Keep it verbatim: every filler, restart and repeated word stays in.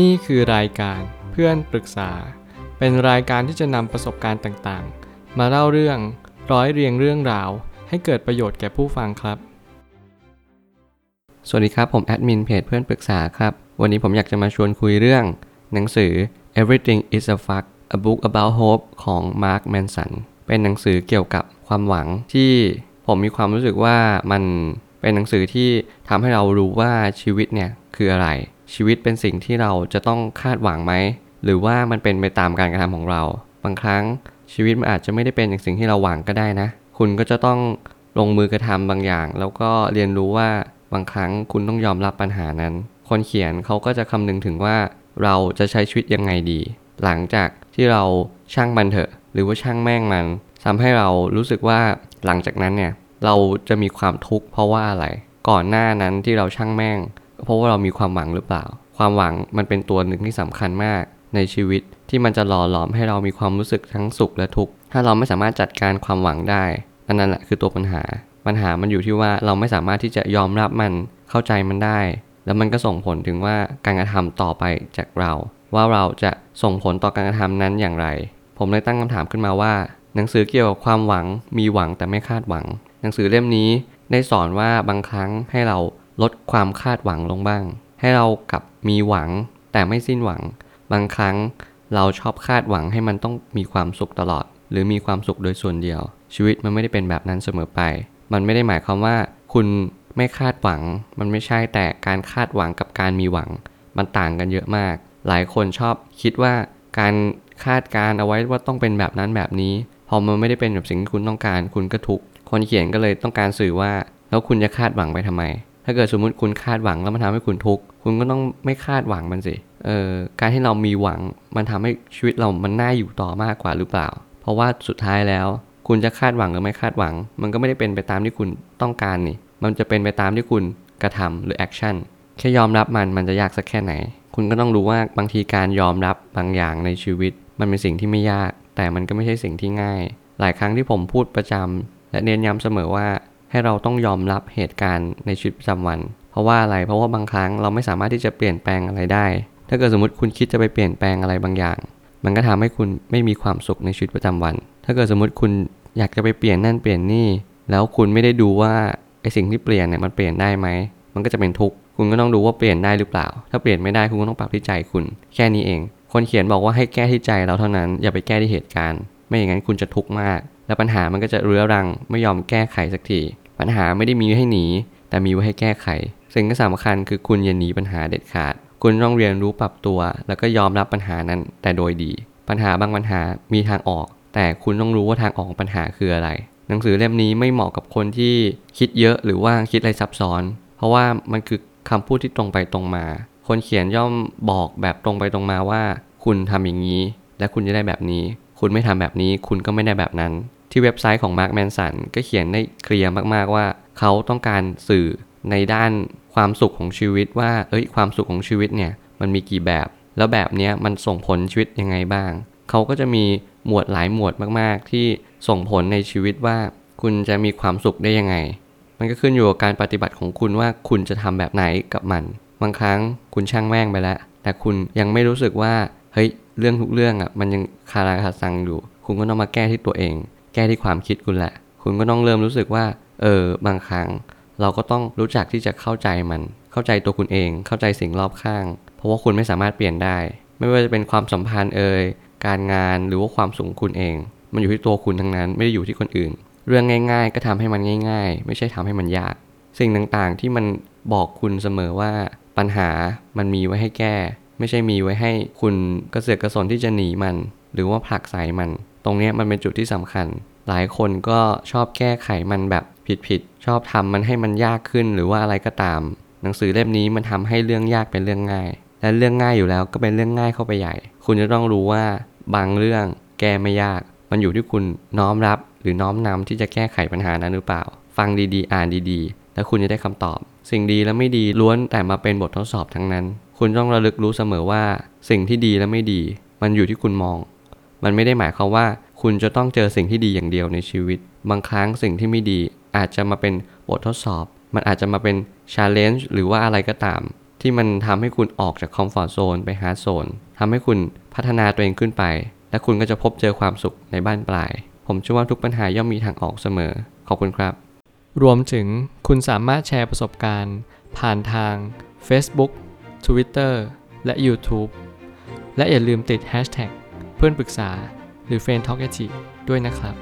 นี่คือรายการเพื่อนปรึกษาเป็นรายการที่จะนำประสบการณ์ต่างๆมาเล่าเรื่องร้อยเรียงเรื่องราวให้เกิดประโยชน์แก่ผู้ฟังครับสวัสดีครับผมแอดมินเพจเพื่อนปรึกษาครับวันนี้ผมอยากจะมาชวนคุยเรื่องหนังสือ Everything Is a Fact A Book About Hope ของ Mark Manson เป็นหนังสือเกี่ยวกับความหวังที่ผมมีความรู้สึกว่ามันเป็นหนังสือที่ทำให้เรารู้ว่าชีวิตเนี่ยคืออะไรชีวิตเป็นสิ่งที่เราจะต้องคาดหวังไหมหรือว่ามันเป็นไปตามการกระทำของเราบางครั้งชีวิตมันอาจจะไม่ได้เป็นอย่างสิ่งที่เราหวังก็ได้นะคุณก็จะต้องลงมือกระทำบางอย่างแล้วก็เรียนรู้ว่าบางครั้งคุณต้องยอมรับปัญหานั้นคนเขียนเขาก็จะคำนึงถึงว่าเราจะใช้ชีวิตยังไงดีหลังจากที่เราช่างมันเถอะหรือว่าช่างแม่งมันทำให้เรารู้สึกว่าหลังจากนั้นเนี่ยเราจะมีความทุกข์เพราะว่าอะไรก่อนหน้านั้นที่เราช่างแม่งเพราะว่าเรามีความหวังหรือเปล่าความหวังมันเป็นตัวหนึ่งที่สำคัญมากในชีวิตที่มันจะหล่อหลอมให้เรามีความรู้สึกทั้งสุขและทุกข์ถ้าเราไม่สามารถจัดการความหวังได้อันนั้นแหละคือตัวปัญหาปัญหามันอยู่ที่ว่าเราไม่สามารถที่จะยอมรับมันเข้าใจมันได้แล้วมันก็ส่งผลถึงว่าการกระทำต่อไปจากเราว่าเราจะส่งผลต่อการกระทำนั้นอย่างไรผมเลยตั้งคำถามขึ้นมาว่าหนังสือเกี่ยวกับความหวังมีหวังแต่ไม่คาดหวังหนังสือเล่มนี้ได้สอนว่าบางครั้งให้เราลดความคาดหวังลงบ้างให้เรากลับมีหวังแต่ไม่สิ้นหวังบางครั้งเราชอบคาดหวังให้มันต้องมีความสุขตลอดหรือมีความสุขโดยส่วนเดียวชีวิตมันไม่ได้เป็นแบบนั้นเสมอไปมันไม่ได้หมายความว่าคุณไม่คาดหวังมันไม่ใช่แต่การคาดหวังกับการมีหวังมันต่างกันเยอะมากหลายคนชอบคิดว่าการคาดการเอาไว้ว่าต้องเป็นแบบนั้นแบบนี้พอมันไม่ได้เป็นแบบสิ่งที่คุณต้องการคุณก็ทุกข์คนเขียนก็เลยต้องการสื่อว่าแล้วคุณจะคาดหวังไปทำไมถ้าเกิดสมมุติคุณคาดหวังแล้วมันทำให้คุณทุกข์คุณก็ต้องไม่คาดหวังมันสิเอ่อการที่เรามีหวังมันทำให้ชีวิตเรามันน่าอยู่ต่อมากกว่าหรือเปล่าเพราะว่าสุดท้ายแล้วคุณจะคาดหวังหรือไม่คาดหวังมันก็ไม่ได้เป็นไปตามที่คุณต้องการนี่มันจะเป็นไปตามที่คุณกระทำหรือแอคชั่นแค่ยอมรับมันมันจะยากสักแค่ไหนคุณก็ต้องรู้ว่าบางทีการยอมรับบางอย่างในชีวิตมันเป็นสิ่งที่ไม่ยากแต่มันก็ไม่ใช่สิ่งที่ง่ายหลายครั้งที่ผมพูดประจำและเน้นย้ำเสมอว่าให้เราต้องยอมรับเหตุการณ์ในชีวิตประจำวันเพราะว่าอะไรเพราะว่าบางครั้งเราไม่สามารถที่จะเปลี่ยนแปลงอะไรได้ถ้าเกิดสมมติคุณคิดจะไปเปลี่ยนแปลงอะไรบางอย่างมันก็ทำให้คุณไม่มีความสุขในชีวิตประจำวันถ้าเกิดสมมติคุณอยากจะไปเปลี่ยนนั่นเปลี่ยนนี่แล้วคุณไม่ได้ดูว่าไอสิ่งที่เปลี่ยนเนี่ยมันเปลี่ยนได้ไหมมันก็จะเป็นทุกข์คุณก็ต้องดูว่าเปลี่ยนได้หรือเปล่าถ้าเปลี่ยนไม่ได้คุณก็ต้องปรับที่ใจคุณแค่นี้เองคนเขียนบอกว่าให้แก้ที่ใจเราเท่านั้นอย่าไปแก้ที่เหตุการณ์ไม่อย่างนั้นคุณจะทุกข์มากและปัญหามันก็จะเรื้อรังไม่ยอมแก้ไขสักทีปัญหาไม่ได้มีให้หนีแต่มีไว้ให้แก้ไขสิ่งที่สำคัญคือคุณอย่าหนีปัญหาเด็ดขาดคุณต้องเรียนรู้ปรับตัวแล้วก็ยอมรับปัญหานั้นแต่โดยดีปัญหาบางปัญหามีทางออกแต่คุณต้องรู้ว่าทางออกของปัญหาคืออะไรหนังสือเล่มนี้ไม่เหมาะกับคนที่คิดเยอะหรือว่าคิดอะไรซับซ้อนเพราะว่ามันคือคำพูดที่ตรงไปตรงมาคนเขียนย่อมบอกแบบตรงไปตรงมาว่าคุณทำอย่างนี้และคุณจะได้แบบนี้คุณไม่ทำแบบนี้คุณก็ไม่ได้แบบนั้นที่เว็บไซต์ของ Mark Manson ก็เขียนได้เคลียร์มากๆว่าเขาต้องการสื่อในด้านความสุขของชีวิตว่าเอ้ยความสุขของชีวิตเนี่ยมันมีกี่แบบแล้วแบบเนี้ยมันส่งผลชีวิตยังไงบ้างเขาก็จะมีหมวดหลายหมวดมากๆที่ส่งผลในชีวิตว่าคุณจะมีความสุขได้ยังไงมันก็ขึ้นอยู่กับการปฏิบัติของคุณว่าคุณจะทำแบบไหนกับมันบางครั้งคุณช่างแม่งไปแล้วแต่คุณยังไม่รู้สึกว่าเฮ้ยเรื่องทุกเรื่องอ่ะมันยังคาราคาซังอยู่คุณก็ต้องมาแก้ที่ตัวเองแก้ที่ความคิดคุณแหละคุณก็ต้องเริ่มรู้สึกว่าเออบางครั้งเราก็ต้องรู้จักที่จะเข้าใจมันเข้าใจตัวคุณเองเข้าใจสิ่งรอบข้างเพราะว่าคุณไม่สามารถเปลี่ยนได้ไม่ว่าจะเป็นความสัมพันธ์เอ่ยการงานหรือว่าความสูงคุณเองมันอยู่ที่ตัวคุณทั้งนั้นไม่ได้อยู่ที่คนอื่นเรื่องง่ายๆก็ทำให้มันง่ายๆไม่ใช่ทำให้มันยากสิ่งต่างๆที่มันบอกคุณเสมอว่าปัญหามันมีไว้ให้แก้ไม่ใช่มีไว้ให้คุณกระเสือกกระสนที่จะหนีมันหรือว่าผลักไสมันตรงนี้มันเป็นจุดที่สำคัญหลายคนก็ชอบแก้ไขมันแบบผิดๆชอบทำมันให้มันยากขึ้นหรือว่าอะไรก็ตามหนังสือเล่มนี้มันทำให้เรื่องยากเป็นเรื่องง่ายและเรื่องง่ายอยู่แล้วก็เป็นเรื่องง่ายเข้าไปใหญ่คุณจะต้องรู้ว่าบางเรื่องแก้ไม่ยากมันอยู่ที่คุณน้อมรับหรือน้อมนำที่จะแก้ไขปัญหานั้นหรือเปล่าฟังดีๆอ่านดีๆแล้วคุณจะได้คำตอบสิ่งดีและไม่ดีล้วนแต่มาเป็นบททดสอบทั้งนั้นคุณต้องระลึกรู้เสมอว่าสิ่งที่ดีและไม่ดีมันอยู่ที่คุณมองมันไม่ได้หมายความว่าคุณจะต้องเจอสิ่งที่ดีอย่างเดียวในชีวิตบางครั้งสิ่งที่ไม่ดีอาจจะมาเป็นบททดสอบมันอาจจะมาเป็น challenge หรือว่าอะไรก็ตาม ที่มันทำให้คุณออกจากคอมฟอร์ตโซนไปฮาร์ดโซนทำให้คุณพัฒนาตัวเองขึ้นไปและคุณก็จะพบเจอความสุขในบ้านปลายผมเชื่อว่าทุกปัญหาย่อมมีทางออกเสมอขอบคุณครับรวมถึงคุณสามารถแชร์ประสบการณ์ผ่านทาง Facebook Twitter และ YouTube และอย่าลืมติด แฮชแท็ก เพื่อนปรึกษาหรือ เฟรนด์ ทอล์ก แอท จี ด้วยนะครับ